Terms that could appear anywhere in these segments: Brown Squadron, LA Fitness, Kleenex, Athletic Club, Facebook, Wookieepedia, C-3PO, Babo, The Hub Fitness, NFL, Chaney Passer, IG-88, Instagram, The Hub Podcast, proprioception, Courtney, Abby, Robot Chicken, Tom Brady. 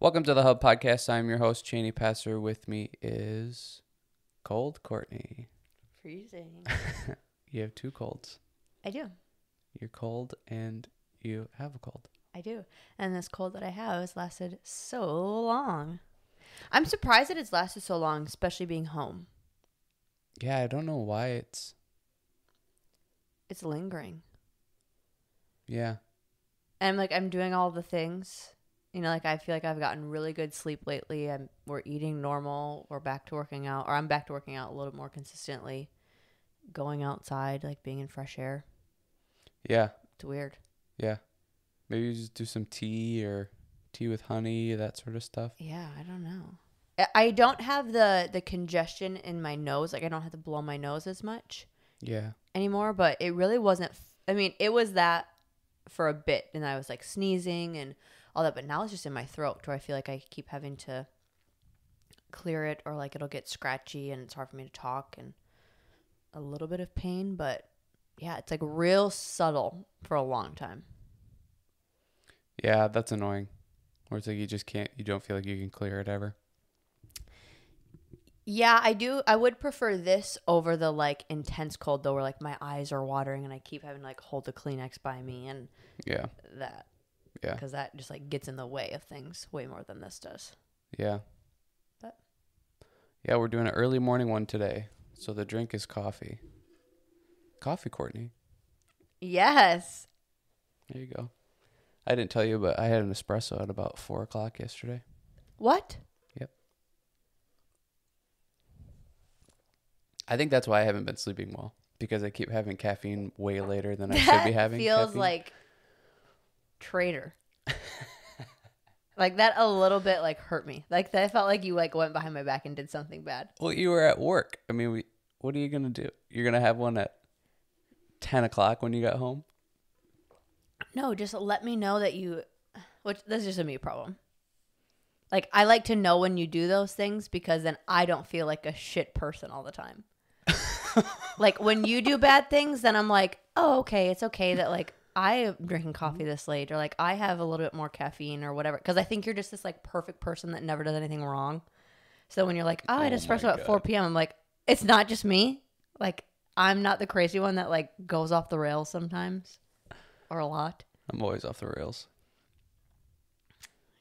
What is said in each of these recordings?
Welcome to The Hub Podcast. I'm your host, Chaney Passer. With me is cold Courtney. Freezing. You have two colds. I do. You're cold and you have a cold. I do. And this cold that I have has lasted so long. I'm surprised that it's lasted so long, especially being home. Yeah, I don't know why it's lingering. Yeah. And I'm doing all the things. You know, I feel like I've gotten really good sleep lately. We're eating normal. We're back to working out. Or I'm back to working out a little more consistently. Going outside, being in fresh air. Yeah. It's weird. Yeah. Maybe you just do some tea or tea with honey, that sort of stuff. Yeah, I don't know. I don't have the congestion in my nose. I don't have to blow my nose as much. Yeah. Anymore. But it really wasn't. It was that for a bit. And I was sneezing and all that, but now it's just in my throat where I feel like I keep having to clear it, or it'll get scratchy and it's hard for me to talk, and a little bit of pain, but yeah, it's real subtle for a long time. Yeah, that's annoying. Where it's you don't feel like you can clear it ever. Yeah, I do. I would prefer this over the intense cold though, where my eyes are watering and I keep having to hold a Kleenex by me and yeah, that. Yeah. Because that just gets in the way of things way more than this does. Yeah. But. Yeah, we're doing an early morning one today. So the drink is coffee. Coffee, Courtney. Yes. There you go. I didn't tell you, but I had an espresso at about 4 o'clock yesterday. What? Yep. I think that's why I haven't been sleeping well. Because I keep having caffeine way later than I should be having. That feels caffeine. Traitor. That a little bit hurt me. That I felt you went behind my back and did something bad. Well, you were at work. What are you gonna do? You're gonna have one at 10 o'clock when you got home? No, just let me know that you, which that's just a me problem. I like to know when you do those things, because then I don't feel like a shit person all the time. When you do bad things, then I'm oh, okay, it's okay that I'm drinking coffee this late, or I have a little bit more caffeine or whatever. Cause I think you're just this perfect person that never does anything wrong. So when you're oh, I had espresso at 4 PM, I'm it's not just me. I'm not the crazy one that goes off the rails sometimes, or a lot. I'm always off the rails.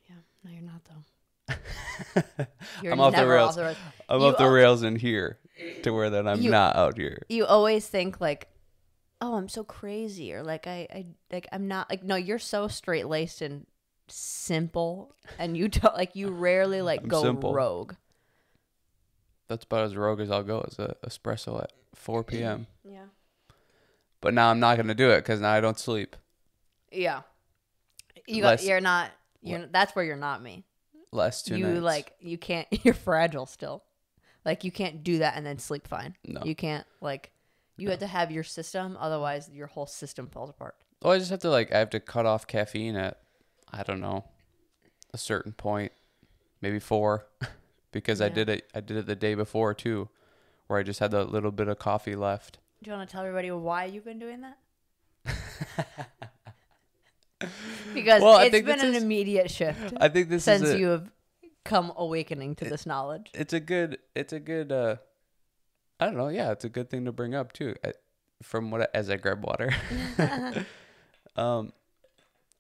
Yeah. No, you're not though. You're I'm off the rails. Off the rails. I'm off the rails in here to where that I'm not out here. You always think oh, I'm so crazy, or I'm not no, you're so straight laced and simple, and you don't you rarely go simple. Rogue. That's about as rogue as I'll go, is a espresso at 4 p.m. Yeah. But now I'm not gonna do it, because now I don't sleep. Yeah. That's where you're not me. Last two nights. You can't. You're fragile still. You can't do that and then sleep fine. No. You can't You have to have your system, otherwise your whole system falls apart. Oh, I just have to I have to cut off caffeine at, I don't know, a certain point, maybe 4, because yeah. I did it the day before too, where I just had a little bit of coffee left. Do you want to tell everybody why you've been doing that? Because it's been an immediate shift. I think this since is you have come awakening to this knowledge. It's a good. I don't know. Yeah, it's a good thing to bring up too. As I grab water, I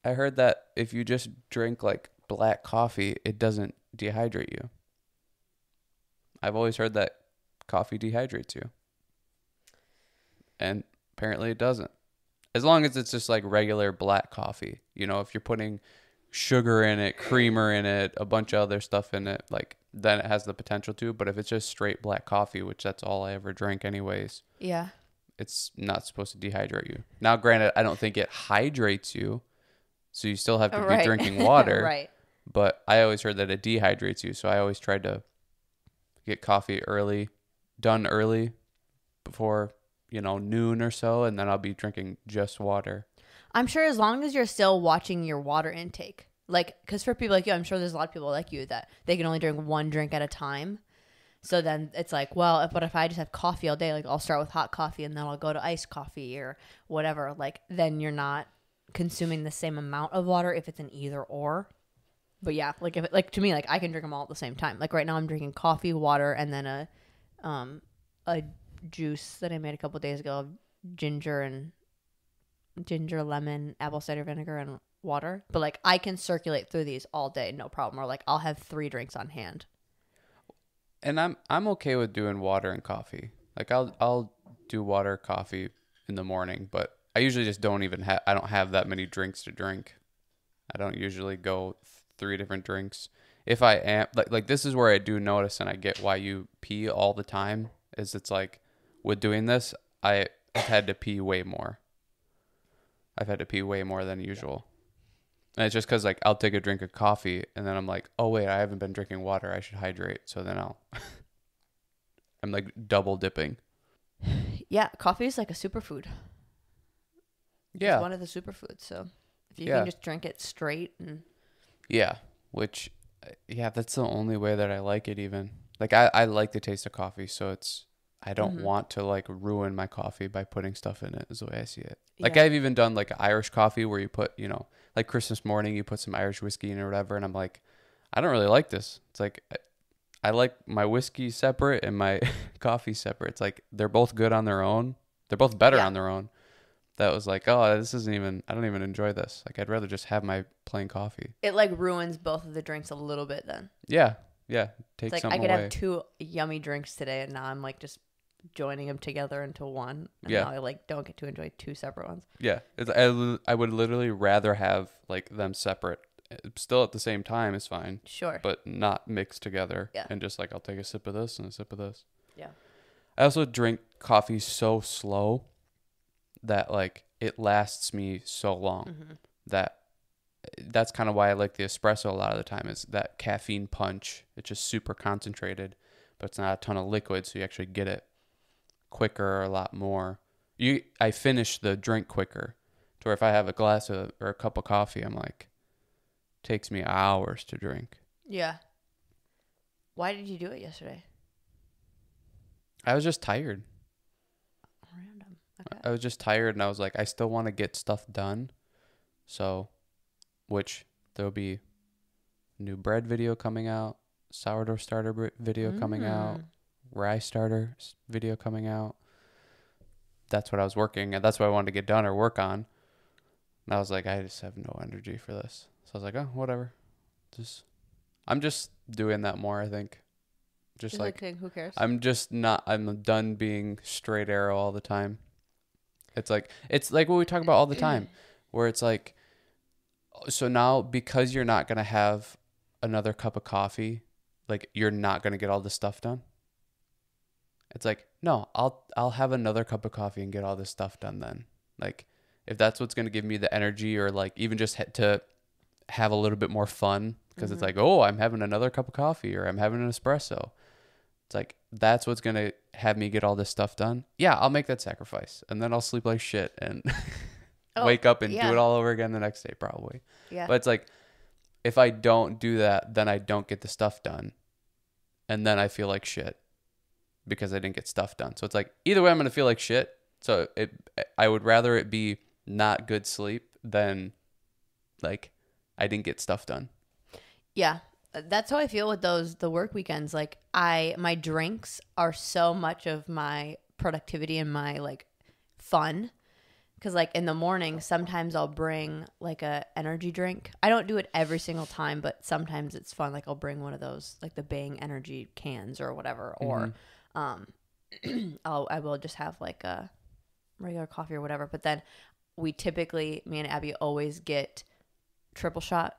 heard that if you just drink black coffee, it doesn't dehydrate you. I've always heard that coffee dehydrates you, and apparently it doesn't. As long as it's just regular black coffee, if you're putting sugar in it, creamer in it, a bunch of other stuff in it, then it has the potential to. But if it's just straight black coffee, which that's all I ever drink anyways. Yeah. It's not supposed to dehydrate you. Now, granted, I don't think it hydrates you. So you still have to be drinking water. Right. But I always heard that it dehydrates you. So I always tried to get coffee done early before, noon or so. And then I'll be drinking just water. I'm sure as long as you're still watching your water intake. Because for people like you, I'm sure there's a lot of people like you that they can only drink one drink at a time. So then it's but if I just have coffee all day, I'll start with hot coffee and then I'll go to iced coffee or whatever. Then you're not consuming the same amount of water if it's an either or. But yeah, like if it, like to me, like I can drink them all at the same time. Like right now, I'm drinking coffee, water, and then a juice that I made a couple of days ago, ginger, lemon, apple cider vinegar, and water. But like I can circulate through these all day, no problem. Or like I'll have 3 drinks on hand. And I'm okay with doing water and coffee. Like I'll do water, coffee in the morning, but I usually just don't have that many drinks to drink. I don't usually go 3 different drinks. If I am like this is where I do notice, and I get why you pee all the time, is it's like with doing this, I've had to pee way more. I've had to pee way more than usual. And it's just because like I'll take a drink of coffee and then I'm like, oh wait, I haven't been drinking water. I should hydrate. So then I'm like double dipping. Yeah, coffee is like a superfood. Yeah. It's one of the superfoods. So if you can just drink it straight and that's the only way that I like it even. Like I like the taste of coffee, so I don't want to like ruin my coffee by putting stuff in it is the way I see it. Like I've even done like Irish coffee where you put, you know, like Christmas morning, you put some Irish whiskey in or whatever. And I'm like, I don't really like this. It's like, I like my whiskey separate and my coffee separate. It's like, they're both good on their own. They're both better on their own. That was like, oh, this isn't even, I don't even enjoy this. Like, I'd rather just have my plain coffee. It like ruins both of the drinks a little bit then. Yeah. Yeah. Take it's like, I could have 2 yummy drinks today and now I'm like just joining them together into one, and now I like don't get to enjoy 2 separate ones. Yeah, I would literally rather have like them separate. Still at the same time is fine, sure, but not mixed together. Yeah, and just like I'll take a sip of this and a sip of this. Yeah, I also drink coffee so slow that like it lasts me so long. That's kind of why I like the espresso a lot of the time, is that caffeine punch. It's just super concentrated, but it's not a ton of liquid, so you actually get it quicker, a lot more. I finish the drink quicker, to where if I have a glass of, or a cup of coffee, I'm like, takes me hours to drink. Yeah. Why did you do it yesterday? I was just tired. Random. Okay. I was just tired, and I was like, I still want to get stuff done. So, which there'll be new bread video coming out, sourdough starter video coming out, rye starter video coming out. That's what I was working, and that's what I wanted to get done or work on. And I was like, I just have no energy for this. So I was like, oh, whatever. I'm just doing that more, I think. Just like who cares? I'm done being straight arrow all the time. It's like what we talk about all the time, where it's like, so now because you're not going to have another cup of coffee, like you're not going to get all this stuff done. It's like, no, I'll have another cup of coffee and get all this stuff done then. Like, if that's what's going to give me the energy, or like even just to have a little bit more fun, because it's like, oh, I'm having another cup of coffee, or I'm having an espresso. It's like, that's what's going to have me get all this stuff done. Yeah, I'll make that sacrifice, and then I'll sleep like shit and wake up and do it all over again the next day probably. Yeah. But it's like, if I don't do that, then I don't get the stuff done, and then I feel like shit, because I didn't get stuff done. So it's like, either way, I'm going to feel like shit. So I would rather it be not good sleep than like I didn't get stuff done. Yeah. That's how I feel with the work weekends. Like my drinks are so much of my productivity and my like fun. 'Cause like in the morning, sometimes I'll bring like a energy drink. I don't do it every single time, but sometimes it's fun. Like I'll bring one of those, like the Bang energy cans or whatever, or, I will just have like a regular coffee or whatever. But then we typically, me and Abby always get triple shot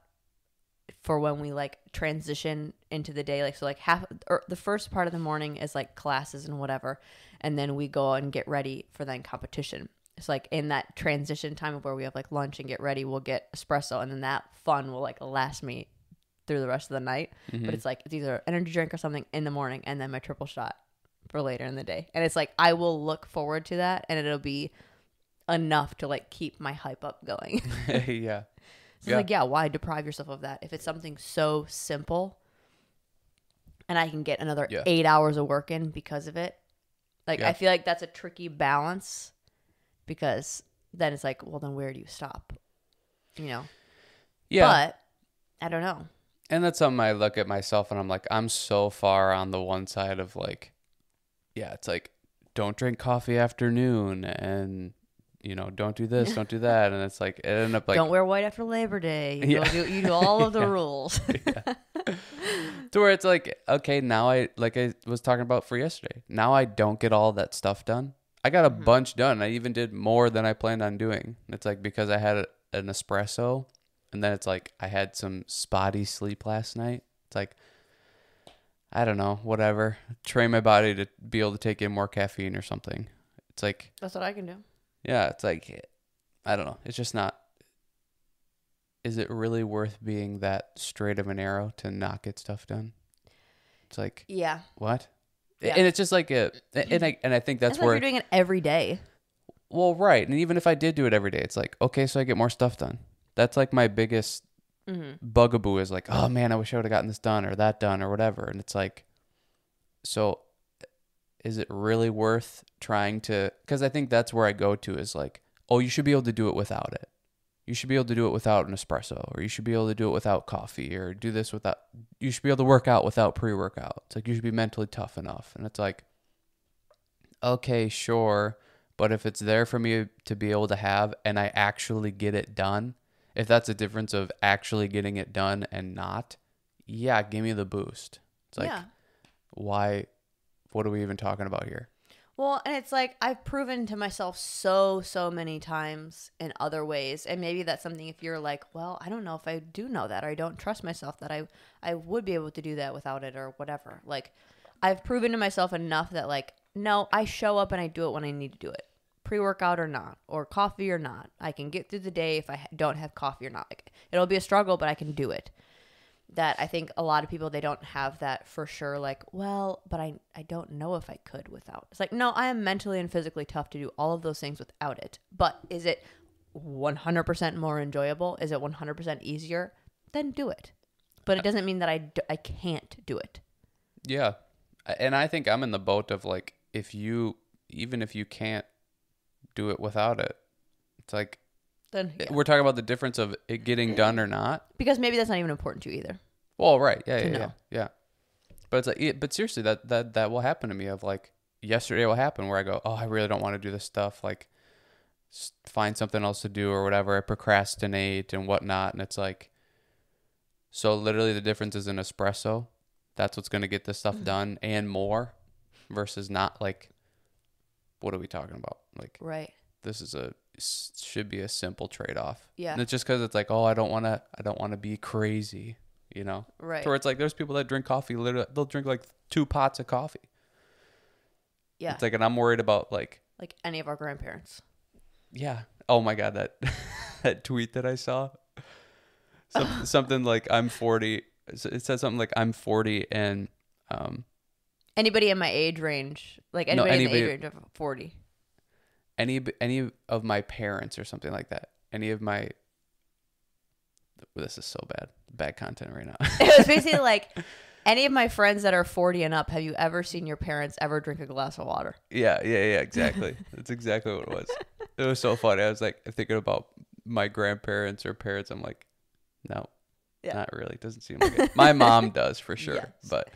for when we like transition into the day. Like, so like half or the first part of the morning is like classes and whatever. And then we go and get ready for then competition. It's like in that transition time of where we have like lunch and get ready, we'll get espresso. And then that fun will like last me through the rest of the night. But it's like, it's either an energy drink or something in the morning, and then my triple shot for later in the day. And it's like, I will look forward to that, and it'll be enough to like keep my hype up going. Yeah. So it's like, yeah, why deprive yourself of that? If it's something so simple and I can get another 8 hours of work in because of it. Like, I feel like that's a tricky balance, because then it's like, well, then where do you stop? You know? Yeah. But I don't know. And that's something I look at myself and I'm like, I'm so far on the one side of like, yeah, it's like, don't drink coffee after noon and, you know, don't do this, don't do that. And it's like, it ended up like, don't wear white after Labor Day. You do all of the rules. To where it's like, okay, now I was talking about for yesterday. Now I don't get all that stuff done. I got a bunch done. I even did more than I planned on doing. It's like, because I had an espresso and then it's like, I had some spotty sleep last night. It's like, I don't know, whatever. Train my body to be able to take in more caffeine or something. It's like, that's what I can do. Yeah, it's like, I don't know. It's just not, is it really worth being that straight of an arrow to not get stuff done? It's like, yeah. What? Yeah. And it's just like, I think that's where. Like you're doing it every day. Well, right. And even if I did do it every day, it's like, okay, so I get more stuff done. That's like my biggest bugaboo is like, oh man, I wish I would have gotten this done or that done or whatever. And it's like, so is it really worth trying to, because I think that's where I go to is like, oh, you should be able to do it without it. You should be able to do it without an espresso, or you should be able to do it without coffee, or do this without, you should be able to work out without pre-workout. It's like, you should be mentally tough enough. And it's like, okay, sure. But if it's there for me to be able to have, and I actually get it done, if that's a difference of actually getting it done and not, yeah, give me the boost. It's like, why, what are we even talking about here? Well, and it's like I've proven to myself so many times in other ways. And maybe that's something if you're like, well, I don't know if I do know that, or I don't trust myself that I would be able to do that without it or whatever. Like I've proven to myself enough that like, no, I show up and I do it when I need to do it. Pre-workout or not, or coffee or not. I can get through the day if I don't have coffee or not. Like, it'll be a struggle, but I can do it. That I think a lot of people, they don't have that for sure. Like, well, but I don't know if I could without. It's like, no, I am mentally and physically tough to do all of those things without it. But is it 100% more enjoyable? Is it 100% easier? Then do it. But it doesn't mean that I can't do it. Yeah. And I think I'm in the boat of like, even if you can't do it without it, it's like, then, yeah. We're talking about the difference of it getting done or not. Because maybe that's not even important to you either. Well, right. Yeah. But it's like, but seriously, that will happen to me of like, yesterday will happen where I go, oh, I really don't want to do this stuff. Like find something else to do or whatever. I procrastinate and whatnot. And it's like, so literally the difference is an espresso. That's what's going to get this stuff done and more versus not. Like, what are we talking about? Like, right. This is should be a simple trade-off. Yeah. And it's just because it's like, oh, I don't want to be crazy, you know? Right. So it's like, there's people that drink coffee, literally, they'll drink like 2 pots of coffee. Yeah. It's like, and I'm worried about like any of our grandparents. Yeah. Oh my God. That tweet that I saw, something like I'm 40. It says something like I'm 40 and, anybody in my age range, like anybody in the age range of 40. Any of my parents or something like that. Any of my... This is so bad. Bad content right now. It was basically like, any of my friends that are 40 and up, have you ever seen your parents ever drink a glass of water? Yeah, exactly. That's exactly what it was. It was so funny. I was like, thinking about my grandparents or parents. I'm like, no, not really. It doesn't seem like it. My mom does for sure. Yes. But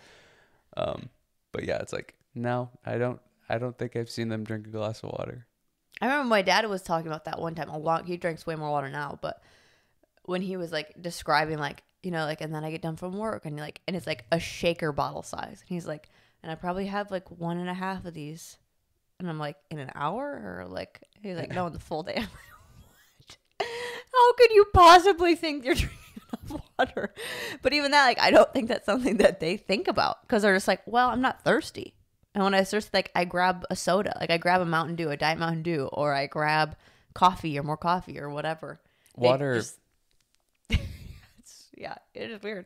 yeah, it's like, no, I don't think I've seen them drink a glass of water. I remember my dad was talking about that one time. He drinks way more water now, but when he was like describing like, you know, like, and then I get done from work and like, and it's like a shaker bottle size. And he's like, and I probably have like 1.5 of these. And I'm like, in an hour? Or like, he's like, no, in the full day. I'm like, what? How could you possibly think you're drinking enough water? But even that, like, I don't think that's something that they think about because they're just like, well, I'm not thirsty. And when I search, like, I grab a soda. Like, I grab a Mountain Dew, a Diet Mountain Dew, or I grab coffee or more coffee or whatever. Water. It is weird.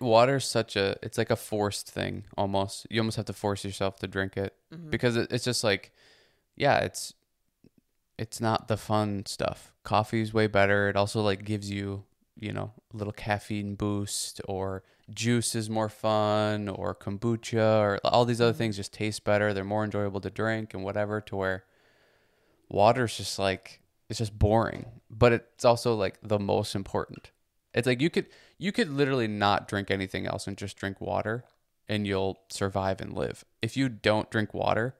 Water is such a, it's like a forced thing almost. You almost have to force yourself to drink it because it's just like, yeah, it's not the fun stuff. Coffee's way better. It also, like, gives you, you know, a little caffeine boost, or juice is more fun, or kombucha, or all these other things just taste better. They're more enjoyable to drink and whatever, to where water's just like, it's just boring, but it's also like the most important. It's like you could literally not drink anything else and just drink water and you'll survive and live. If you don't drink water,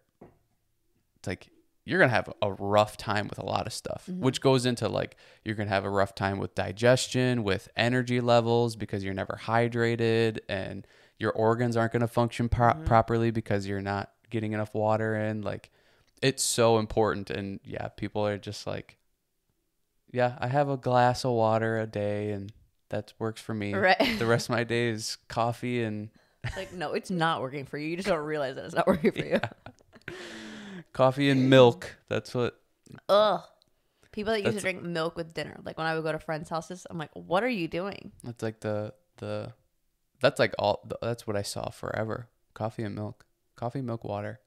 it's like you're going to have a rough time with a lot of stuff, mm-hmm. which goes into like you're going to have a rough time with digestion, with energy levels because you're never hydrated and your organs aren't going to function properly because you're not getting enough water in. Like, it's so important. And yeah, people are just like, yeah, I have a glass of water a day and that works for me. Right. The rest of my day is coffee and... Like, no, it's not working for you. You just don't realize that it's not working for you. Coffee and milk. That's what... Ugh. People that used to drink milk with dinner. Like, when I would go to friends' houses, I'm like, what are you doing? That's like the... That's like all... That's what I saw forever. Coffee and milk. Coffee, milk, water.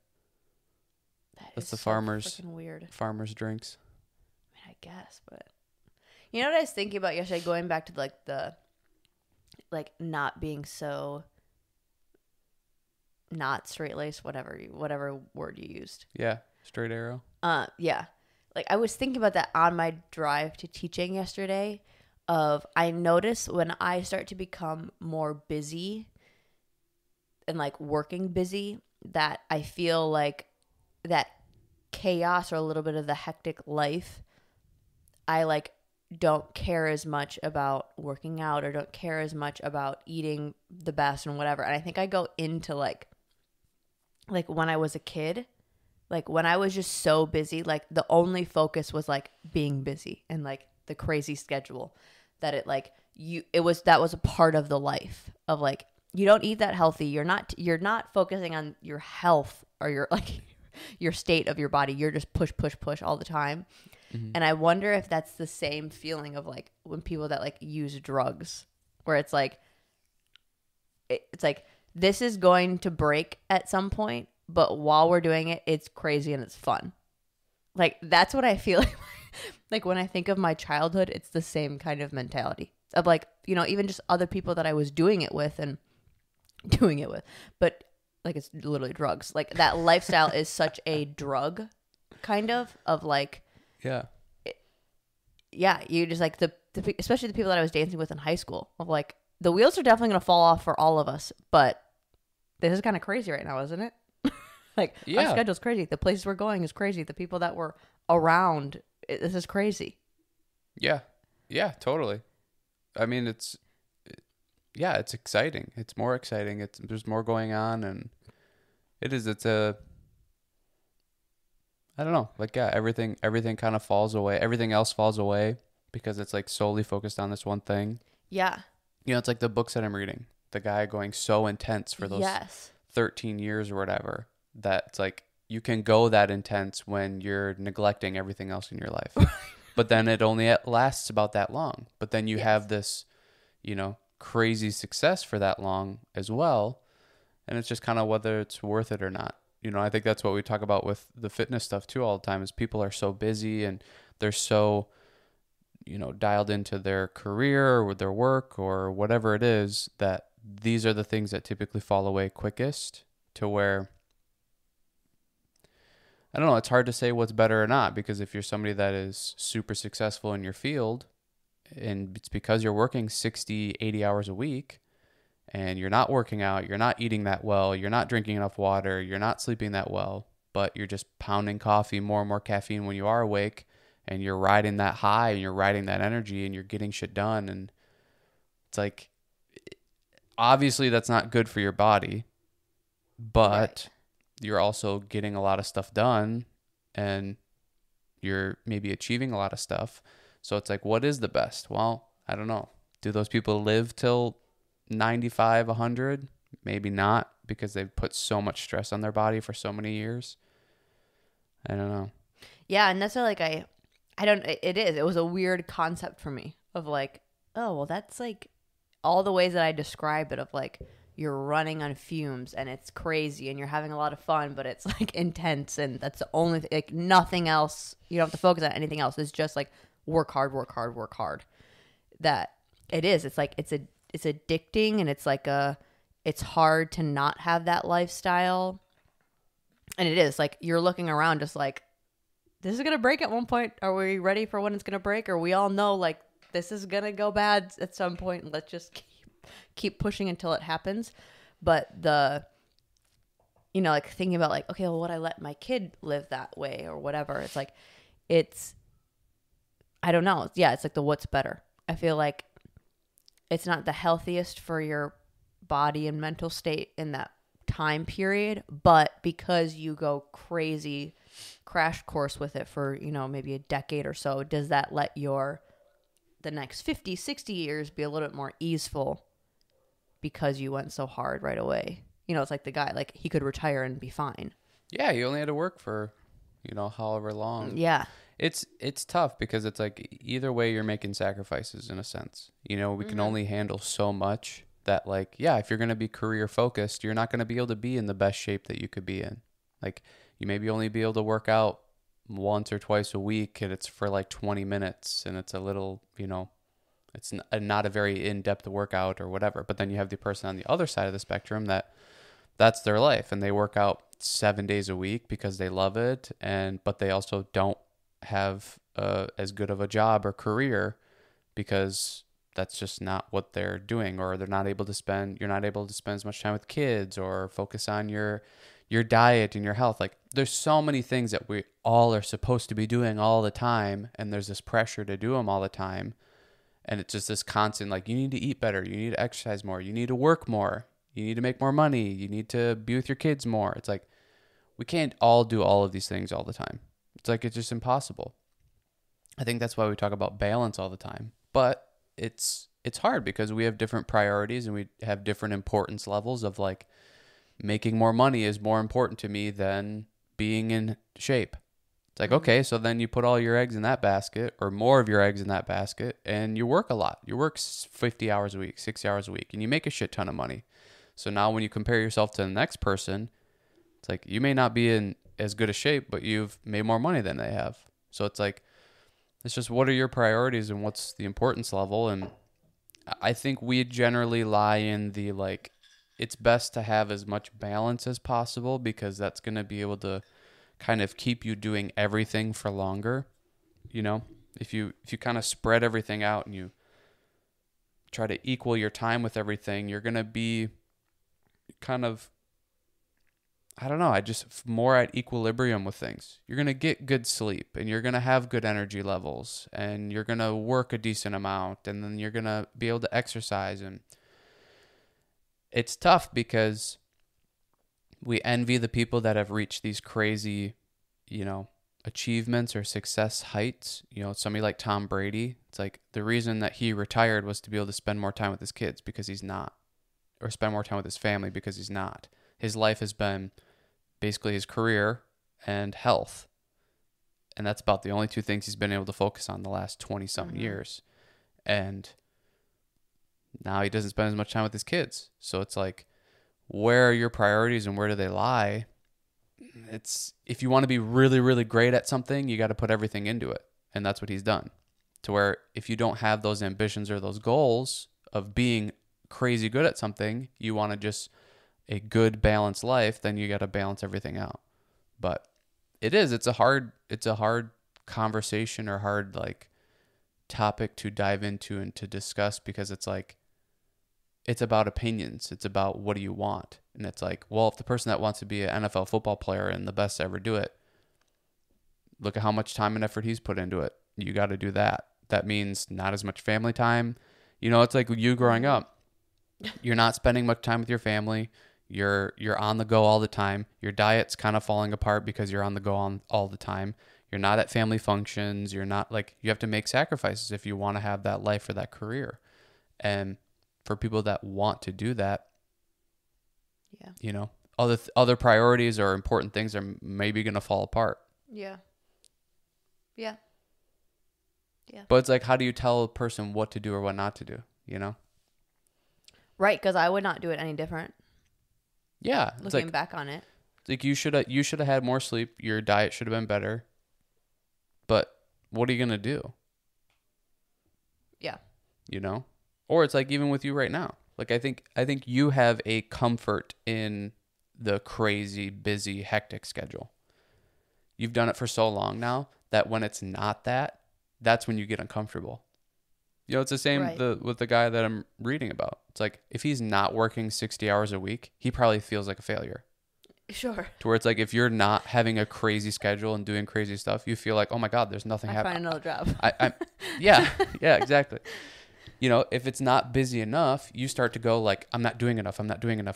That's the farmers'... Freaking weird. Farmers' drinks. I mean, I guess, but... You know what I was thinking about yesterday? Going back to, like, the... Like, not being so... Not straight-laced, whatever word you used. Yeah, straight arrow. Yeah. Like, I was thinking about that on my drive to teaching yesterday of I notice when I start to become more busy and, like, working busy, that I feel like that chaos or a little bit of the hectic life, I, like, don't care as much about working out or don't care as much about eating the best and whatever. And I think I go into, like when I was a kid, like when I was just so busy, like the only focus was like being busy and like the crazy schedule that it like you, it was, that was a part of the life of like, you don't eat that healthy. You're not focusing on your health or your, like your state of your body. You're just push, push, push all the time. Mm-hmm. And I wonder if that's the same feeling of like when people that like use drugs where it's like this is going to break at some point, but while we're doing it, it's crazy and it's fun. Like that's what I feel like when I think of my childhood, it's the same kind of mentality of like, you know, even just other people that I was doing it with, but like it's literally drugs. Like that lifestyle is such a drug kind of like. Yeah. Yeah. You just like the, especially the people that I was dancing with in high school of like, the wheels are definitely going to fall off for all of us, but this is kind of crazy right now, isn't it? Like yeah. Our schedule's crazy. The places we're going is crazy. The people that we're around, this is crazy. Yeah. Yeah, totally. I mean, it's exciting. It's more exciting. There's more going on and it's I don't know. Like, yeah, everything kind of falls away. Everything else falls away because it's like solely focused on this one thing. Yeah. You know, it's like the books that I'm reading. The guy going so intense for those 13 years or whatever that it's like you can go that intense when you're neglecting everything else in your life. But then it only lasts about that long. But then you have this, you know, crazy success for that long as well. And it's just kind of whether it's worth it or not. You know, I think that's what we talk about with the fitness stuff too all the time is people are so busy and they're so, you know, dialed into their career or their work or whatever it is that these are the things that typically fall away quickest to where, I don't know, it's hard to say what's better or not because if you're somebody that is super successful in your field and it's because you're working 60, 80 hours a week, and you're not working out, you're not eating that well, you're not drinking enough water, you're not sleeping that well, but you're just pounding coffee, more and more caffeine when you are awake, and you're riding that high, and you're riding that energy, and you're getting shit done, and it's like, obviously that's not good for your body, but you're also getting a lot of stuff done, and you're maybe achieving a lot of stuff, so it's like, what is the best? Well, I don't know. Do those people live till 95, 100, maybe not because they've put so much stress on their body for so many years. I don't know. Yeah. And that's why, like, it was a weird concept for me of like, oh, well, that's like all the ways that I describe it of like, you're running on fumes and it's crazy and you're having a lot of fun, but it's like intense. And that's the only like nothing else. You don't have to focus on anything else. It's just like work hard, work hard, work hard. That it is. It's like, it's addicting and it's hard to not have that lifestyle. And it is like, you're looking around just like, this is going to break at one point. Are we ready for when it's going to break? Or we all know like this is going to go bad at some point, and let's just keep pushing until it happens. But the, you know, like thinking about like, okay, well, would I let my kid live that way or whatever? It's like, it's, I don't know. Yeah. It's like the, what's better. I feel like it's not the healthiest for your body and mental state in that time period, but because you go crazy crash course with it for, you know, maybe a decade or so, does that let your, the next 50, 60 years be a little bit more easeful because you went so hard right away? You know, it's like the guy, like he could retire and be fine. Yeah. You only had to work for, you know, however long. Yeah. It's tough because it's like either way you're making sacrifices in a sense. You know, we can only handle so much that like, yeah, if you're going to be career focused, you're not going to be able to be in the best shape that you could be in. Like you maybe only be able to work out once or twice a week and it's for like 20 minutes and it's a little, you know, it's not a very in-depth workout or whatever. But then you have the person on the other side of the spectrum that's their life and they work out 7 days a week because they love it. But they also don't have as good of a job or career because that's just not what they're doing, or you're not able to spend as much time with kids or focus on your diet and your health. Like there's so many things that we all are supposed to be doing all the time. And there's this pressure to do them all the time. And it's just this constant, like you need to eat better. You need to exercise more. You need to work more. You need to make more money. You need to be with your kids more. It's like, we can't all do all of these things all the time. It's like, it's just impossible. I think that's why we talk about balance all the time, but it's hard because we have different priorities and we have different importance levels of like, making more money is more important to me than being in shape. It's like, okay, so then you put all your eggs in that basket or more of your eggs in that basket and you work a lot. You work 50 hours a week, 60 hours a week, and you make a shit ton of money. So now when you compare yourself to the next person, it's like you may not be in as good a shape, but you've made more money than they have. So it's like, it's just what are your priorities and what's the importance level? And I think we generally lie in the like, it's best to have as much balance as possible because that's going to be able to kind of keep you doing everything for longer. You know, if you kind of spread everything out and you try to equal your time with everything, you're going to be kind of, I don't know, I just more at equilibrium with things. You're going to get good sleep and you're going to have good energy levels and you're going to work a decent amount and then you're going to be able to exercise. And it's tough because we envy the people that have reached these crazy, you know, achievements or success heights. You know, somebody like Tom Brady, it's like the reason that he retired was to be able to spend more time with his kids because he's not, or spend more time with his family because he's not. His life has been basically his career and health. And that's about the only two things he's been able to focus on the last 20 something years. And now he doesn't spend as much time with his kids. So it's like, where are your priorities and where do they lie? It's, if you want to be really, really great at something, you got to put everything into it. And that's what he's done, to where if you don't have those ambitions or those goals of being crazy good at something, you want to just a good balanced life, then you got to balance everything out. But it's a hard conversation or hard like topic to dive into and to discuss because it's like, it's about opinions. It's about what do you want? And it's like, well, if the person that wants to be an NFL football player and the best to ever do it, look at how much time and effort he's put into it. You got to do that. That means not as much family time. You know, it's like you growing up, you're not spending much time with your family. You're on the go all the time. Your diet's kind of falling apart because you're on the go all the time. You're not at family functions. You're not like, you have to make sacrifices if you want to have that life or that career. And for people that want to do that, yeah, you know, other priorities or important things are maybe going to fall apart. Yeah. Yeah. Yeah. But it's like, how do you tell a person what to do or what not to do? You know? Right. 'Cause I would not do it any different. Yeah. Looking like, back on it. Like you should have had more sleep. Your diet should have been better. But what are you going to do? Yeah. You know? Or it's like even with you right now. Like I think you have a comfort in the crazy, busy, hectic schedule. You've done it for so long now that when it's not that, that's when you get uncomfortable. You know, it's the same with the guy that I'm reading about. It's like, if he's not working 60 hours a week, he probably feels like a failure. Sure. To where it's like, if you're not having a crazy schedule and doing crazy stuff, you feel like, oh my God, there's nothing happening. I find another job. Yeah, exactly. You know, if it's not busy enough, you start to go like, I'm not doing enough. I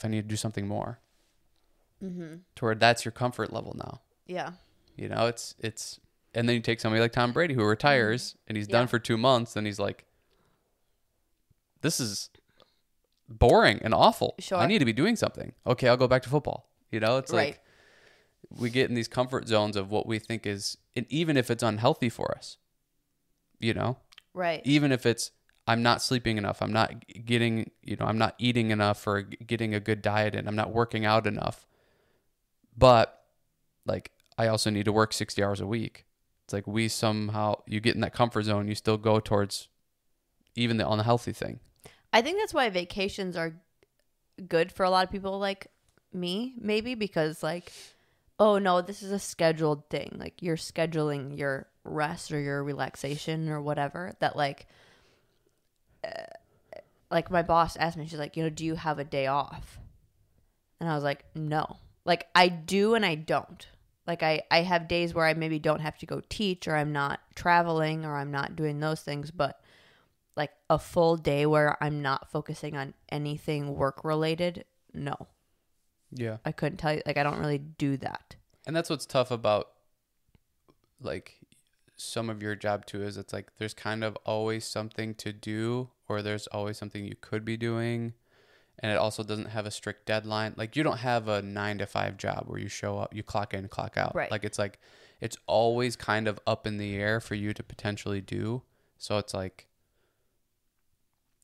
need to do something more. Mm-hmm. Toward that's your comfort level now. Yeah. You know, it's, and then you take somebody like Tom Brady who retires and he's done for 2 months and he's like, this is boring and awful. Sure. I need to be doing something. Okay, I'll go back to football. You know, it's like we get in these comfort zones of what we think is, and even if it's unhealthy for us, you know, right? Even if it's, I'm not sleeping enough, I'm not getting, you know, I'm not eating enough or getting a good diet in, I'm not working out enough, but like, I also need to work 60 hours a week. It's like we somehow, you get in that comfort zone, you still go towards even the unhealthy thing. I think that's why vacations are good for a lot of people like me, maybe, because like, oh no, this is a scheduled thing. Like you're scheduling your rest or your relaxation or whatever that like my boss asked me, she's like, you know, do you have a day off? And I was like, no, like I do and I don't. Like I have days where I maybe don't have to go teach or I'm not traveling or I'm not doing those things, but like a full day where I'm not focusing on anything work related, no. Yeah. I couldn't tell you. Like, I don't really do that. And that's what's tough about, like, some of your job, too, is it's like there's kind of always something to do or there's always something you could be doing. And it also doesn't have a strict deadline. Like, you don't have a 9-to-5 job where you show up, you clock in, clock out. Right. Like, it's always kind of up in the air for you to potentially do. So it's like.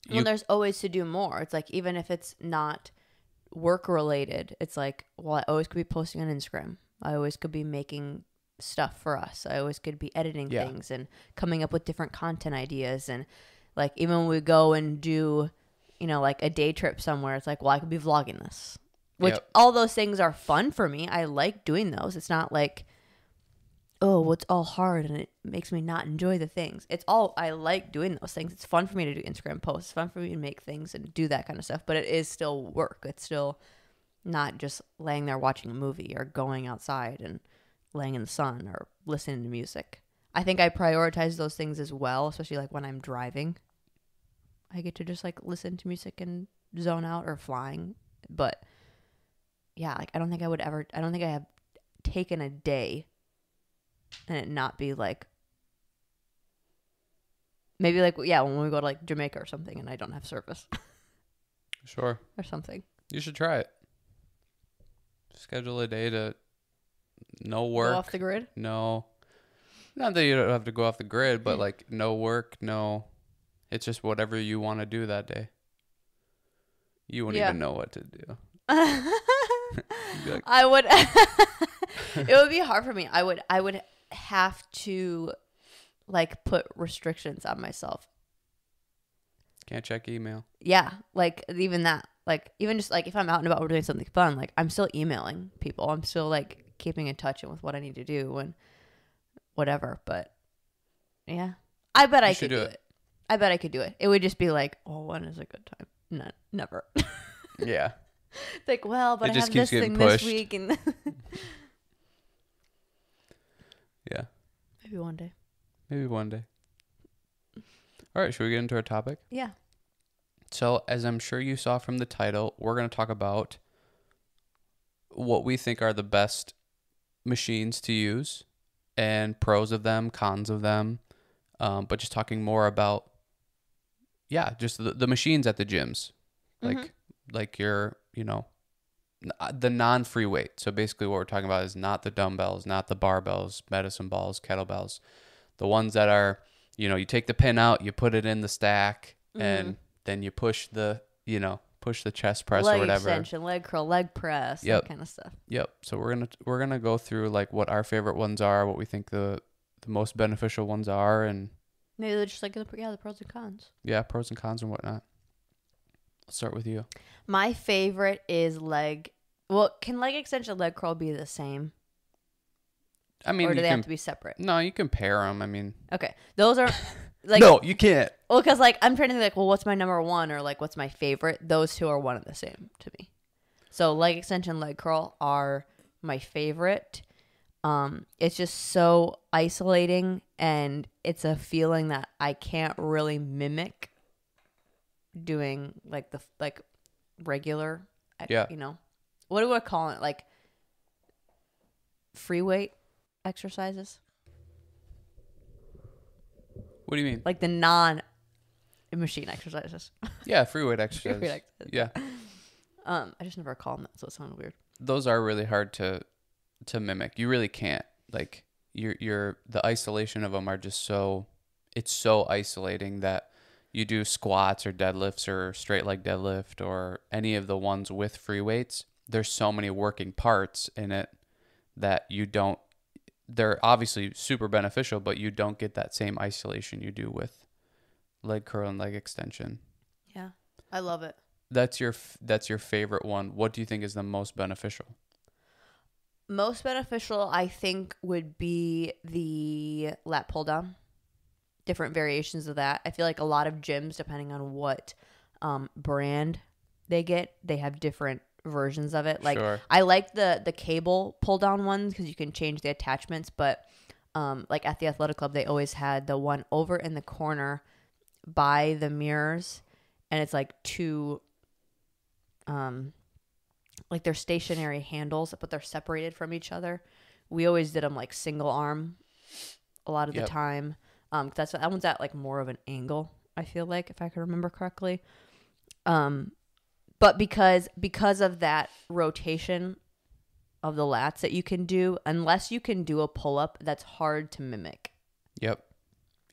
Well, there's always to do more. It's like, even if it's not work related, it's like, well, I always could be posting on Instagram, I always could be making stuff for us, I always could be editing things and coming up with different content ideas. And like, even when we go and do, you know, like a day trip somewhere, it's like, well, I could be vlogging this, which all those things are fun for me. I like doing those. It's not like, oh, well, it's all hard and it makes me not enjoy the things. It's all, I like doing those things. It's fun for me to do Instagram posts. It's fun for me to make things and do that kind of stuff. But it is still work. It's still not just laying there watching a movie or going outside and laying in the sun or listening to music. I think I prioritize those things as well, especially like when I'm driving. I get to just like listen to music and zone out, or flying. But yeah, like I don't think I have taken a day and it not be like, maybe like, yeah, when we go to like Jamaica or something and I don't have service. Sure. Or something. You should try it. Schedule a day to no work. Go off the grid? No. Not that you don't have to go off the grid, but like no work, no. It's just whatever you want to do that day. You wouldn't even know what to do. I would. It would be hard for me. I would have to like put restrictions on myself. Can't check email. Yeah, like even that. Like even just like if I'm out and about, we're doing something fun. Like I'm still emailing people. I'm still like keeping in touch with what I need to do and whatever. But yeah, I bet I could do it. I bet I could do it. It would just be like, oh, when is a good time? No, never. Yeah. It's like, well, but I have this thing pushed this week. And yeah. Maybe one day. All right. Should we get into our topic? Yeah. So as I'm sure you saw from the title, we're going to talk about what we think are the best machines to use and pros of them, cons of them. But just talking more about, yeah, just the machines at the gyms. Like, like your, you know, the non-free weight. So basically what we're talking about is not the dumbbells, not the barbells, medicine balls, kettlebells. The ones that are, you know, you take the pin out, you put it in the stack, and then you push the, you know, chest press leg or whatever. Leg extension, leg curl, leg press, that kind of stuff. Yep. So we're gonna go through like what our favorite ones are, what we think the most beneficial ones are, and maybe they're just like the pros and cons. Yeah, pros and cons and whatnot. Start with you. My favorite is leg. Well, can leg extension, leg curl be the same? I mean, or do they have to be separate? No, you can pair them. I mean, okay, those are like, no, you can't. Well, because like I'm trying to think like, well, what's my number one or like what's my favorite? Those two are one and the same to me. So leg extension, leg curl are my favorite. It's just so isolating, and it's a feeling that I can't really mimic doing like the like regular. Yeah. You know, what do I call it? Like free weight exercises. What do you mean? Like the non-machine exercises. Yeah, free weight exercises. Free weight exercises. Yeah. I just never call them that, so it sounded weird. Those are really hard to mimic. You really can't. Like you're the isolation of them are just so, it's so isolating that you do squats or deadlifts or straight leg deadlift or any of the ones with free weights. There's so many working parts in it that you don't. They're obviously super beneficial, but you don't get that same isolation you do with leg curl and leg extension. Yeah, I love it. That's your favorite one. What do you think is the most beneficial? Most beneficial, I think, would be the lat pull down. Different variations of that. I feel like a lot of gyms, depending on what brand they get, they have different versions of it. Like sure. I like the cable pull down ones because you can change the attachments, but like at the Athletic Club they always had the one over in the corner by the mirrors, and it's like two like they're stationary handles but they're separated from each other. We always did them like single arm a lot of the time. That's that one's at like more of an angle, I feel like, if I can remember correctly. But because of that rotation of the lats that you can do, unless you can do a pull-up, that's hard to mimic. Yep.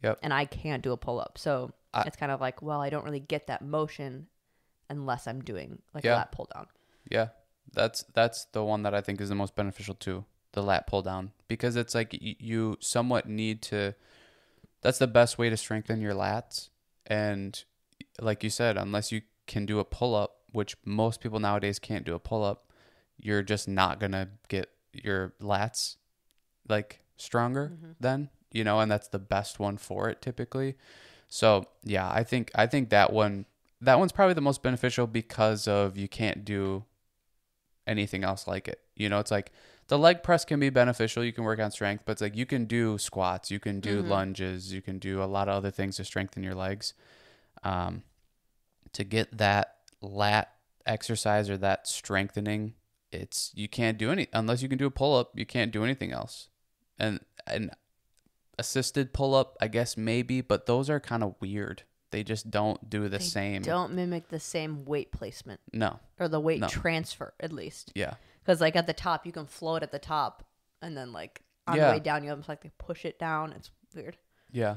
Yep. And I can't do a pull-up. So it's kind of like, well, I don't really get that motion unless I'm doing like a lat pull-down. Yeah. That's the one that I think is the most beneficial too, the lat pull-down. Because it's like you somewhat need to – that's the best way to strengthen your lats. And like you said, unless you can do a pull-up, which most people nowadays can't do a pull-up, you're just not going to get your lats like stronger then, you know, and that's the best one for it typically. So yeah, I think that one's probably the most beneficial because of you can't do anything else like it. You know, it's like the leg press can be beneficial. You can work on strength, but it's like you can do squats, you can do lunges, you can do a lot of other things to strengthen your legs. To get that lat exercise or that strengthening, it's you can't do any unless you can do a pull-up. You can't do anything else, and an assisted pull-up, I guess, maybe, but those are kind of weird. They just don't do the same. Don't mimic the same weight placement. No, or the weight transfer at least. Yeah, because like at the top you can float at the top, and then like on the way down you almost like to push it down. It's weird. Yeah,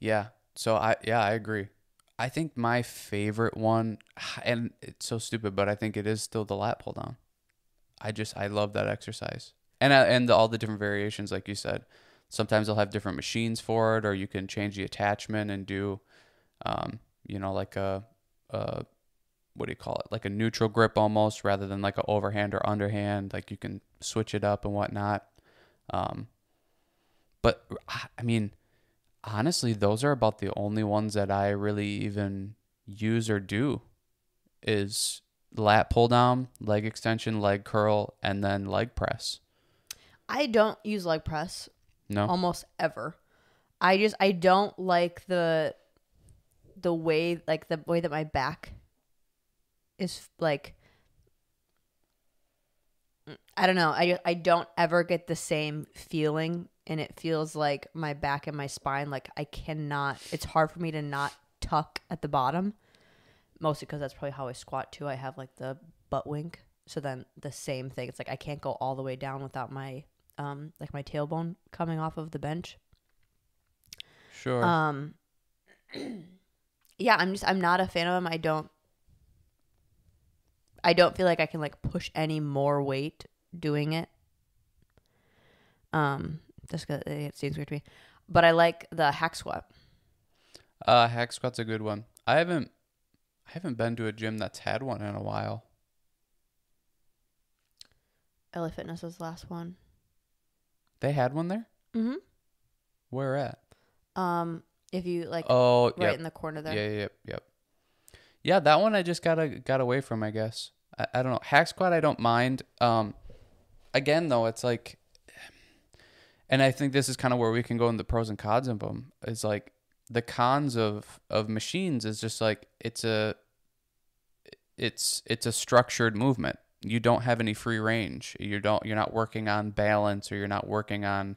yeah. So I agree. I think my favorite one, and it's so stupid, but I think it is still the lat pull down. I love that exercise. And all the different variations, like you said. Sometimes they'll have different machines for it, or you can change the attachment and do, you know, like a what do you call it? Like a neutral grip almost, rather than like an overhand or underhand. Like you can switch it up and whatnot. But I mean, honestly, those are about the only ones that I really even use or do is lat pull down, leg extension, leg curl, and then leg press. I don't use leg press. No. Almost ever. I don't like the way that my back is like, I don't know. I don't ever get the same feeling. And it feels like my back and my spine, like I cannot, it's hard for me to not tuck at the bottom. Mostly because that's probably how I squat too. I have like the butt wink. So then the same thing. It's like I can't go all the way down without my, like my tailbone coming off of the bench. Sure. Yeah, I'm not a fan of them. I don't feel like I can like push any more weight doing it. Just because it seems weird to me, but I like the hack squat. Hack squat's a good one. I haven't been to a gym that's had one in a while. LA Fitness was the last one. They had one there? Mm-hmm. Where at? If you like, oh, right, yep, in the corner there. Yeah, yep. Yeah, that one I just got away from, I guess. I don't know. Hack squat, I don't mind. Again, though, it's like, and I think this is kind of where we can go in the pros and cons of them. It's like the cons of machines is just like it's a structured movement. You don't have any free range. You're not working on balance, or you're not working on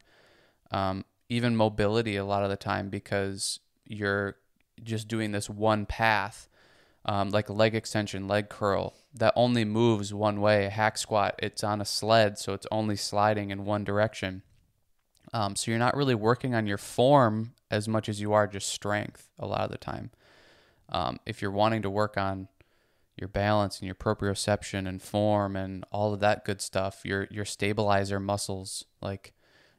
even mobility a lot of the time, because you're just doing this one path. Like leg extension, leg curl, that only moves one way. A hack squat, it's on a sled, so it's only sliding in one direction. So you're not really working on your form as much as you are just strength a lot of the time. If you're wanting to work on your balance and your proprioception and form and all of that good stuff, your stabilizer muscles, like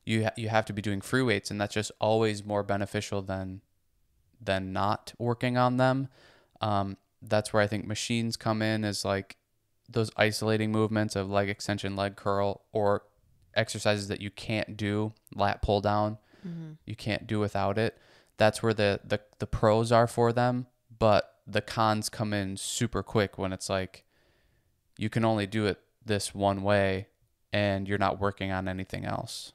you have to be doing free weights, and that's just always more beneficial than not working on them. That's where I think machines come in, is like those isolating movements of leg extension, leg curl, or exercises that you can't do, lat pull down, mm-hmm. You can't do without it. That's where the pros are for them, but the cons come in super quick when it's like you can only do it this one way and you're not working on anything else.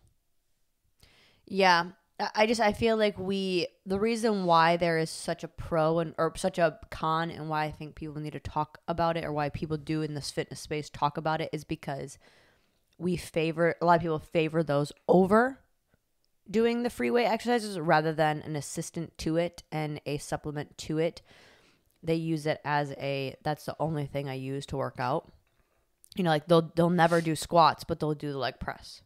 Yeah. I feel like the reason why there is such a pro or such a con, and why I think people need to talk about it, or why people do in this fitness space talk about it, is because a lot of people favor those over doing the free weight exercises rather than an assistant to it and a supplement to it. They use it as that's the only thing I use to work out. You know, like they'll never do squats, but they'll do the leg press.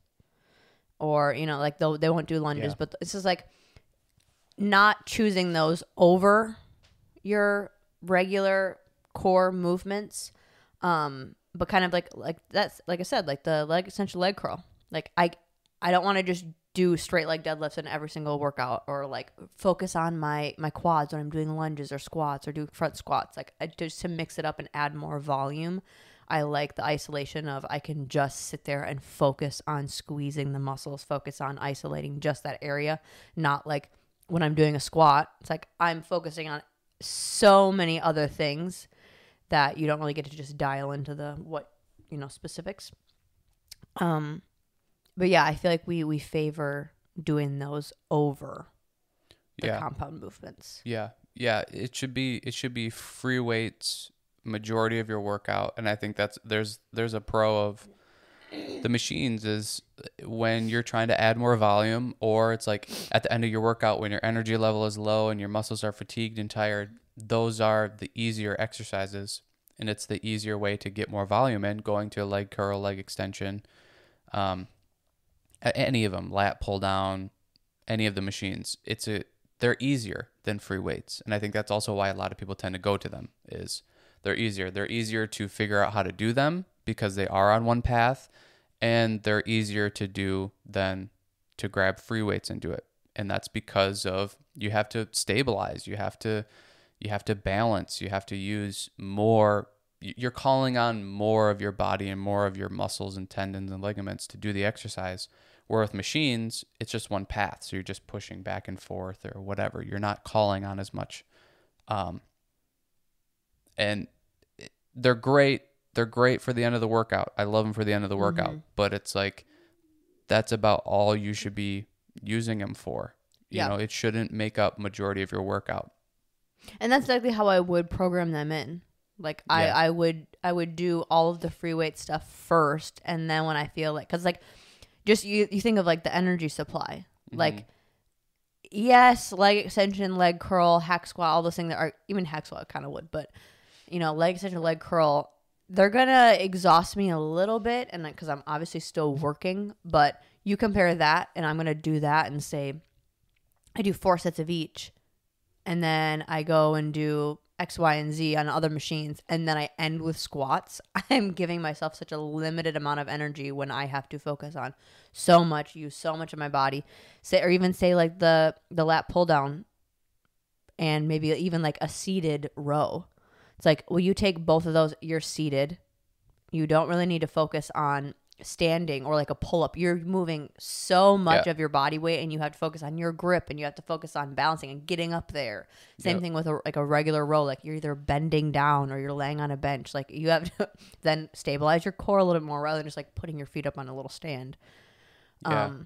Or, you know, like they won't do lunges, yeah. But it's just like not choosing those over your regular core movements. But kind of like that's, like I said, like the leg essential leg curl. Like I don't want to just do straight leg deadlifts in every single workout, or like focus on my quads when I'm doing lunges or squats or doing front squats. Like just to mix it up and add more volume. I like the isolation of I can just sit there and focus on squeezing the muscles, focus on isolating just that area. Not like when I'm doing a squat, it's like I'm focusing on so many other things that you don't really get to just dial into the specifics. But yeah, I feel like we favor doing those over the compound movements. Yeah. Yeah. It should be free weights majority of your workout, and I think that's there's a pro of the machines is when you're trying to add more volume, or it's like at the end of your workout when your energy level is low and your muscles are fatigued and tired. Those are the easier exercises, and it's the easier way to get more volume in, going to a leg curl, leg extension, any of them, lat pull down, any of the machines. They're easier than free weights, and I think that's also why a lot of people tend to go to them, is they're easier. They're easier to figure out how to do them because they are on one path, and they're easier to do than to grab free weights and do it. And that's because of you have to stabilize, you have to balance, you have to use more. You're calling on more of your body and more of your muscles and tendons and ligaments to do the exercise. Where with machines, it's just one path, so you're just pushing back and forth or whatever. You're not calling on as much. And they're great. They're great for the end of the workout. I love them for the end of the workout, mm-hmm. But it's like, that's about all you should be using them for. You know, it shouldn't make up majority of your workout. And that's exactly how I would program them in. Like I would do all of the free weight stuff first. And then when I feel like, cause like just you think of like the energy supply, mm-hmm. Like, yes, leg extension, leg curl, hack squat, all those things that are, even hack squat kind of would, but you know, leg extension, leg curl, they're going to exhaust me a little bit. And because I'm obviously still working, but you compare that, and I'm going to do that and say, I do 4 sets of each. And then I go and do X, Y, and Z on other machines. And then I end with squats. I'm giving myself such a limited amount of energy when I have to focus on so much, use so much of my body. Or even like the lat pull down, and maybe even like a seated row. It's like, well, you take both of those, you're seated. You don't really need to focus on standing or like a pull-up, you're moving so much of your body weight, and you have to focus on your grip, and you have to focus on balancing and getting up there. Same thing with a regular row. Like, you're either bending down or you're laying on a bench. Like, you have to then stabilize your core a little bit more rather than just like putting your feet up on a little stand. Just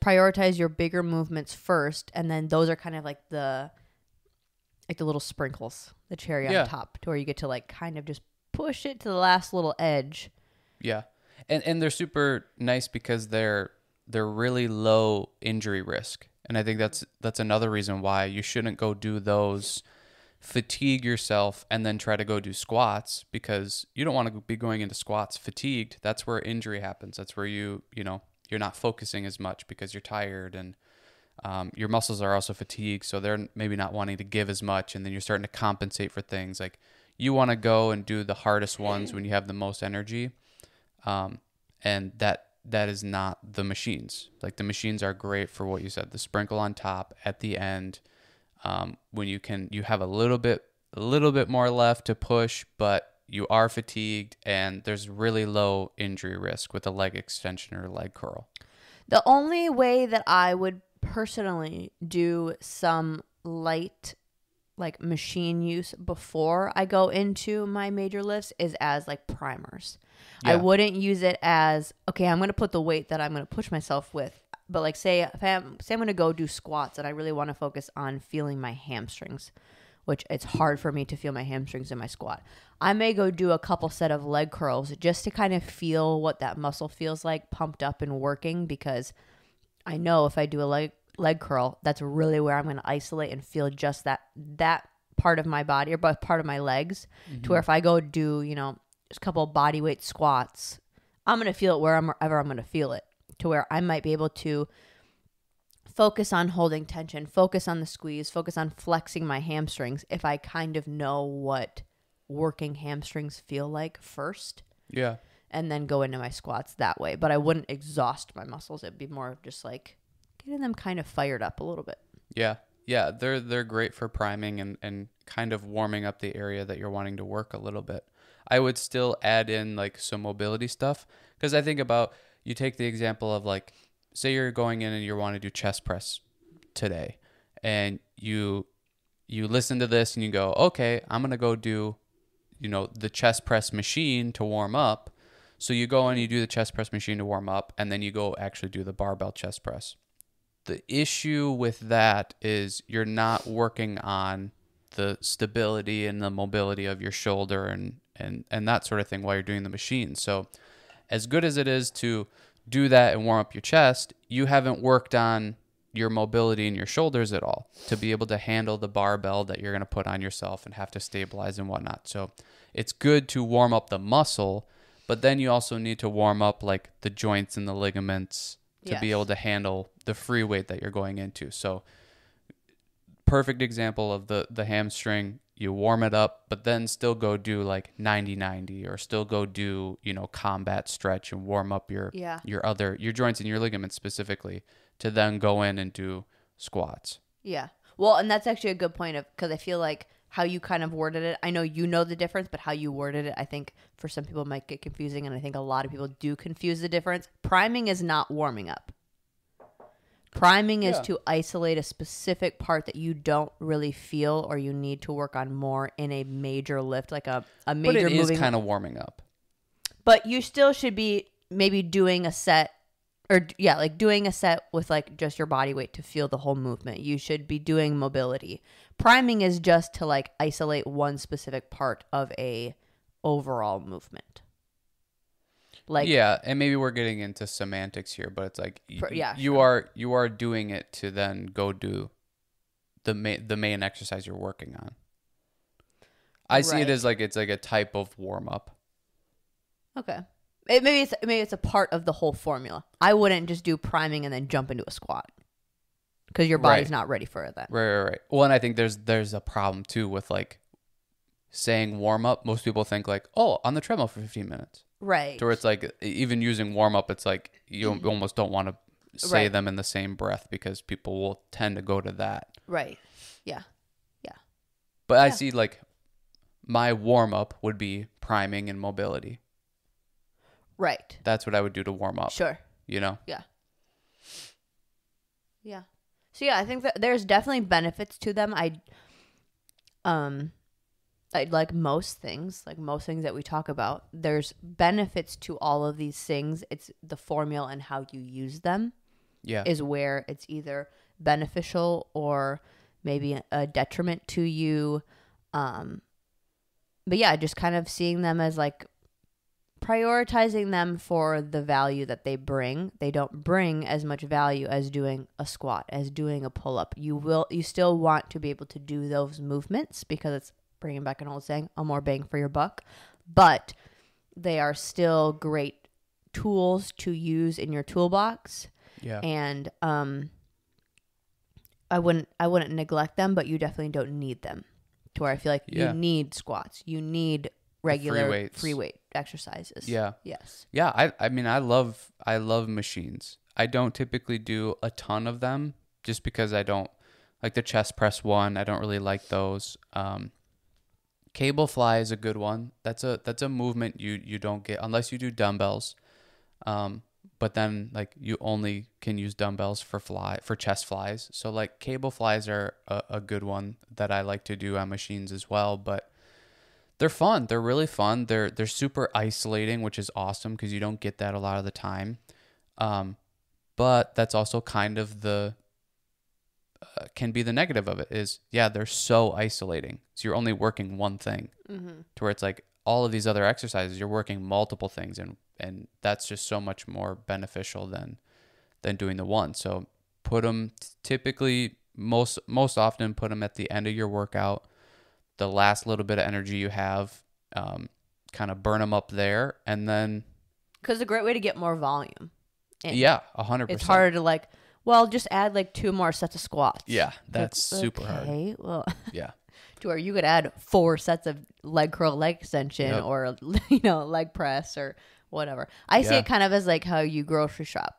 prioritize your bigger movements first, and then those are kind of like the little sprinkles, the cherry on top, to where you get to like kind of just push it to the last little edge. Yeah. And they're super nice because they're really low injury risk. And I think that's another reason why you shouldn't go do those, fatigue yourself, and then try to go do squats, because you don't want to be going into squats fatigued. That's where injury happens. That's where you're not focusing as much because you're tired, and your muscles are also fatigued. So they're maybe not wanting to give as much. And then you're starting to compensate for things. Like, you want to go and do the hardest ones when you have the most energy. And that is not the machines. Like, the machines are great for what you said, the sprinkle on top at the end. When you have a little bit more left to push, but you are fatigued, and there's really low injury risk with a leg extension or leg curl. The only way that I would personally do some light like machine use before I go into my major lifts is as like primers. Yeah. I wouldn't use it as, okay, I'm going to put the weight that I'm going to push myself with. But like, say if I'm going to go do squats and I really want to focus on feeling my hamstrings, which it's hard for me to feel my hamstrings in my squat, I may go do a couple set of leg curls just to kind of feel what that muscle feels like pumped up and working, because I know if I do a leg curl, that's really where I'm going to isolate and feel just that part of my body, or part of my legs, to where if I go do, a couple body weight squats, I'm going to feel it wherever I'm going to feel it, to where I might be able to focus on holding tension, focus on the squeeze, focus on flexing my hamstrings if I kind of know what working hamstrings feel like first. Yeah. And then go into my squats that way. But I wouldn't exhaust my muscles. It'd be more of just like getting them kind of fired up a little bit. Yeah. Yeah. They're great for priming and kind of warming up the area that you're wanting to work a little bit. I would still add in like some mobility stuff, because I think about, you take the example of like, say you're going in and you want to do chest press today, and you listen to this and you go, okay, I'm going to go do, the chest press machine to warm up. So you go and you do the chest press machine to warm up, and then you go actually do the barbell chest press. The issue with that is you're not working on the stability and the mobility of your shoulder and that sort of thing while you're doing the machine. So as good as it is to do that and warm up your chest, you haven't worked on your mobility in your shoulders at all to be able to handle the barbell that you're going to put on yourself and have to stabilize and whatnot. So it's good to warm up the muscle, but then you also need to warm up like the joints and the ligaments to be able to handle the free weight that you're going into. So perfect example of the hamstring. You warm it up, but then still go do like 90-90, or still go do, combat stretch and warm up your joints and your ligaments specifically, to then go in and do squats. Yeah. Well, and that's actually a good point because I feel like how you kind of worded it, I know you know the difference, but how you worded it, I think for some people might get confusing, and I think a lot of people do confuse the difference. Priming is not warming up. Priming is to isolate a specific part that you don't really feel or you need to work on more in a major lift, like a major moving. But it is kind of warming up. But you still should be maybe doing a set like doing a set with like just your body weight to feel the whole movement. You should be doing mobility. Priming is just to like isolate one specific part of a overall movement. Like, yeah, and maybe we're getting into semantics here, but it's like you are doing it to then go do the main exercise you're working on. I see it as like it's like a type of warm up. Okay, maybe it's a part of the whole formula. I wouldn't just do priming and then jump into a squat because your body's not ready for it then. Right. Well, and I think there's a problem too with like saying warm up. Most people think like, oh, on the treadmill for 15 minutes. Right. To where it's like, even using warm up, it's like you almost don't want to say them in the same breath because people will tend to go to that. Right. Yeah. Yeah. But I see like my warm up would be priming and mobility. Right. That's what I would do to warm up. Sure. You know? Yeah. Yeah. So yeah, I think that there's definitely benefits to them. I like most things that we talk about, there's benefits to all of these things. It's the formula and how you use them. Yeah. Is where it's either beneficial or maybe a detriment to you. But yeah, just kind of seeing them as like prioritizing them for the value that they bring. They don't bring as much value as doing a squat, as doing a pull-up. You still want to be able to do those movements because it's bringing back an old saying, a more bang for your buck, but they are still great tools to use in your toolbox. Yeah. And, I wouldn't neglect them, but you definitely don't need them to where I feel like you need squats. You need regular free weight exercises. Yeah. Yes. Yeah. I mean, I love machines. I don't typically do a ton of them just because I don't like the chest press one. I don't really like those. Cable fly is a good one. That's a movement you don't get unless you do dumbbells. But then like you only can use dumbbells for chest flies. So like cable flies are a good one that I like to do on machines as well, but they're fun. They're really fun. They're super isolating, which is awesome because you don't get that a lot of the time. But that's also kind of the can be the negative of it is, yeah, they're so isolating. So you're only working one thing to where it's like all of these other exercises, you're working multiple things and that's just so much more beneficial than doing the one. So put them typically most often put them at the end of your workout, the last little bit of energy you have, kind of burn them up there. And then, 'cause it's a great way to get more volume. And yeah. 100%. It's harder to like, well, just add like 2 more sets of squats. Yeah, that's super hard. Okay, well, yeah. To where you could add 4 sets of leg curl, leg extension, or leg press or whatever. I see it kind of as like how you grocery shop.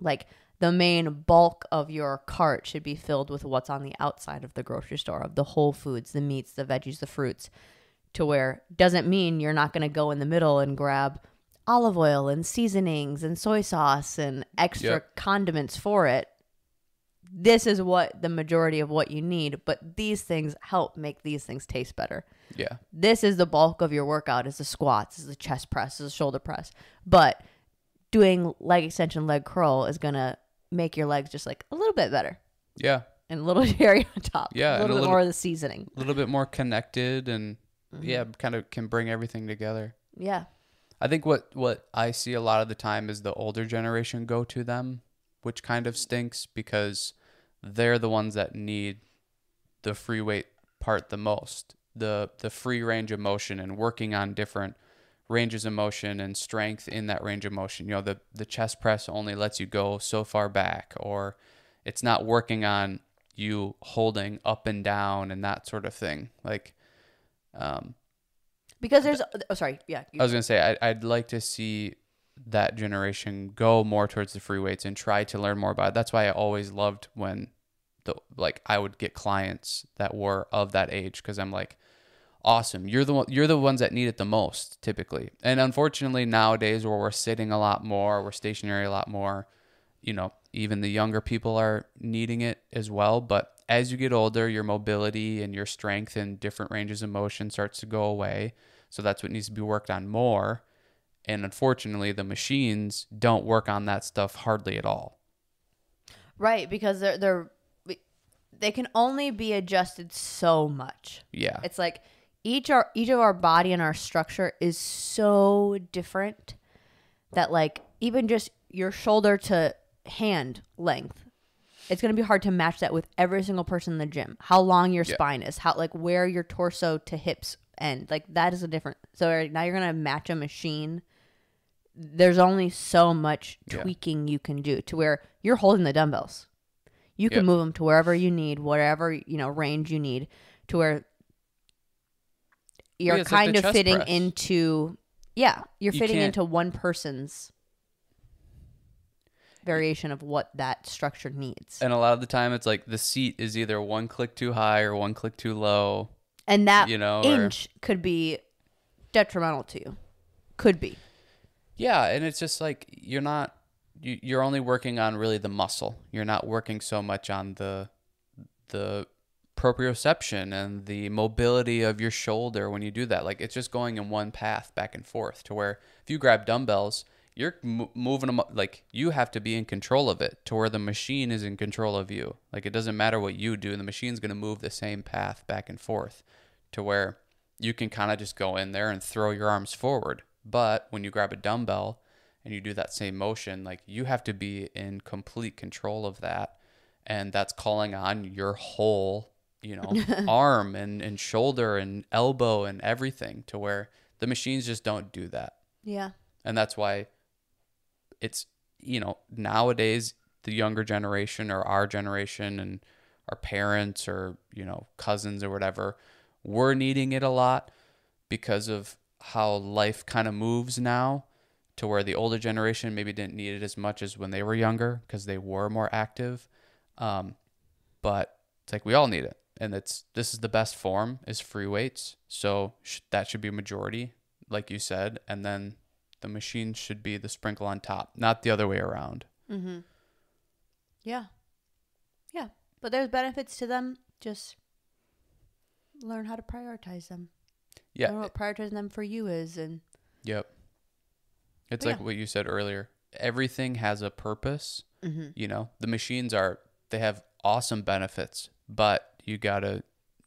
Like the main bulk of your cart should be filled with what's on the outside of the grocery store, of the whole foods, the meats, the veggies, the fruits. To where doesn't mean you're not going to go in the middle and grab olive oil and seasonings and soy sauce and extra condiments for it. This is what the majority of what you need, but these things help make these things taste better. Yeah. This is the bulk of your workout, is the squats, is the chest press, is the shoulder press. But doing leg extension, leg curl is going to make your legs just like a little bit better. Yeah. And a little cherry on top. Yeah. A little bit more of the seasoning. A little bit more connected and kind of can bring everything together. Yeah. I think what I see a lot of the time is the older generation go to them, which kind of stinks because they're the ones that need the free weight part the most. The free range of motion and working on different ranges of motion and strength in that range of motion. You know, the chest press only lets you go so far back, or it's not working on you holding up and down and that sort of thing. Like, because there's... Oh, sorry. Yeah. I was going to say, I'd like to see that generation go more towards the free weights and try to learn more about it. That's why I always loved when I would get clients that were of that age, because I'm like, awesome. You're the ones that need it the most typically. And unfortunately nowadays where we're sitting a lot more, we're stationary a lot more, even the younger people are needing it as well. But as you get older, your mobility and your strength and different ranges of motion starts to go away. So that's what needs to be worked on more. And unfortunately, the machines don't work on that stuff hardly at all. Right, because they can only be adjusted so much. Yeah. It's like each of our body and our structure is so different that like even just your shoulder to hand length, it's going to be hard to match that with every single person in the gym. How long your spine is, how like where your torso to hips end, like that is a different. So now you're going to match a machine. There's only so much tweaking you can do to where you're holding the dumbbells. You can move them to wherever you need, whatever range you need, to where you're kind like of fitting press. You're fitting into one person's variation of what that structure needs. And a lot of the time it's like the seat is either one click too high or one click too low. And that inch could be detrimental to you. Could be. Yeah, and it's just like you're only working on really the muscle. You're not working so much on the proprioception and the mobility of your shoulder when you do that. Like, it's just going in one path back and forth, to where if you grab dumbbells, you're moving them, like you have to be in control of it, to where the machine is in control of you. Like, it doesn't matter what you do, the machine's going to move the same path back and forth, to where you can kind of just go in there and throw your arms forward. But when you grab a dumbbell and you do that same motion, like, you have to be in complete control of that. And that's calling on your whole, arm and shoulder and elbow and everything, to where the machines just don't do that. Yeah. And that's why it's, nowadays the younger generation, or our generation and our parents or, cousins or whatever, we're needing it a lot because of how life kind of moves now, to where the older generation maybe didn't need it as much as when they were younger because they were more active. But it's like, we all need it. And this is the best form, is free weights. So that should be a majority, like you said. And then the machine should be the sprinkle on top, not the other way around. Mm-hmm. Yeah. Yeah. But there's benefits to them. Just learn how to prioritize them. Yeah. Learn what prioritizing them for you is. And yep. It's like what you said earlier. Everything has a purpose. Mm-hmm. The machines they have awesome benefits, but you got to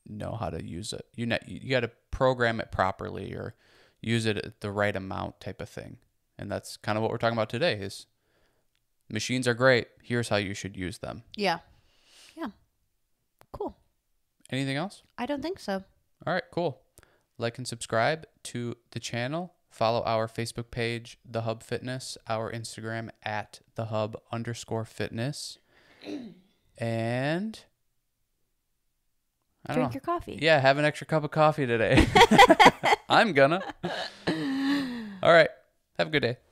know how to use it. You got to program it properly, or use it at the right amount type of thing. And that's kind of what we're talking about today, is machines are great. Here's how you should use them. Yeah. Yeah. Cool. Anything else? I don't think so. All right, cool. Like and subscribe to the channel. Follow our Facebook page, The Hub Fitness, our Instagram at @thehub_fitness. And drink your coffee. Yeah, have an extra cup of coffee today. I'm gonna. All right. Have a good day.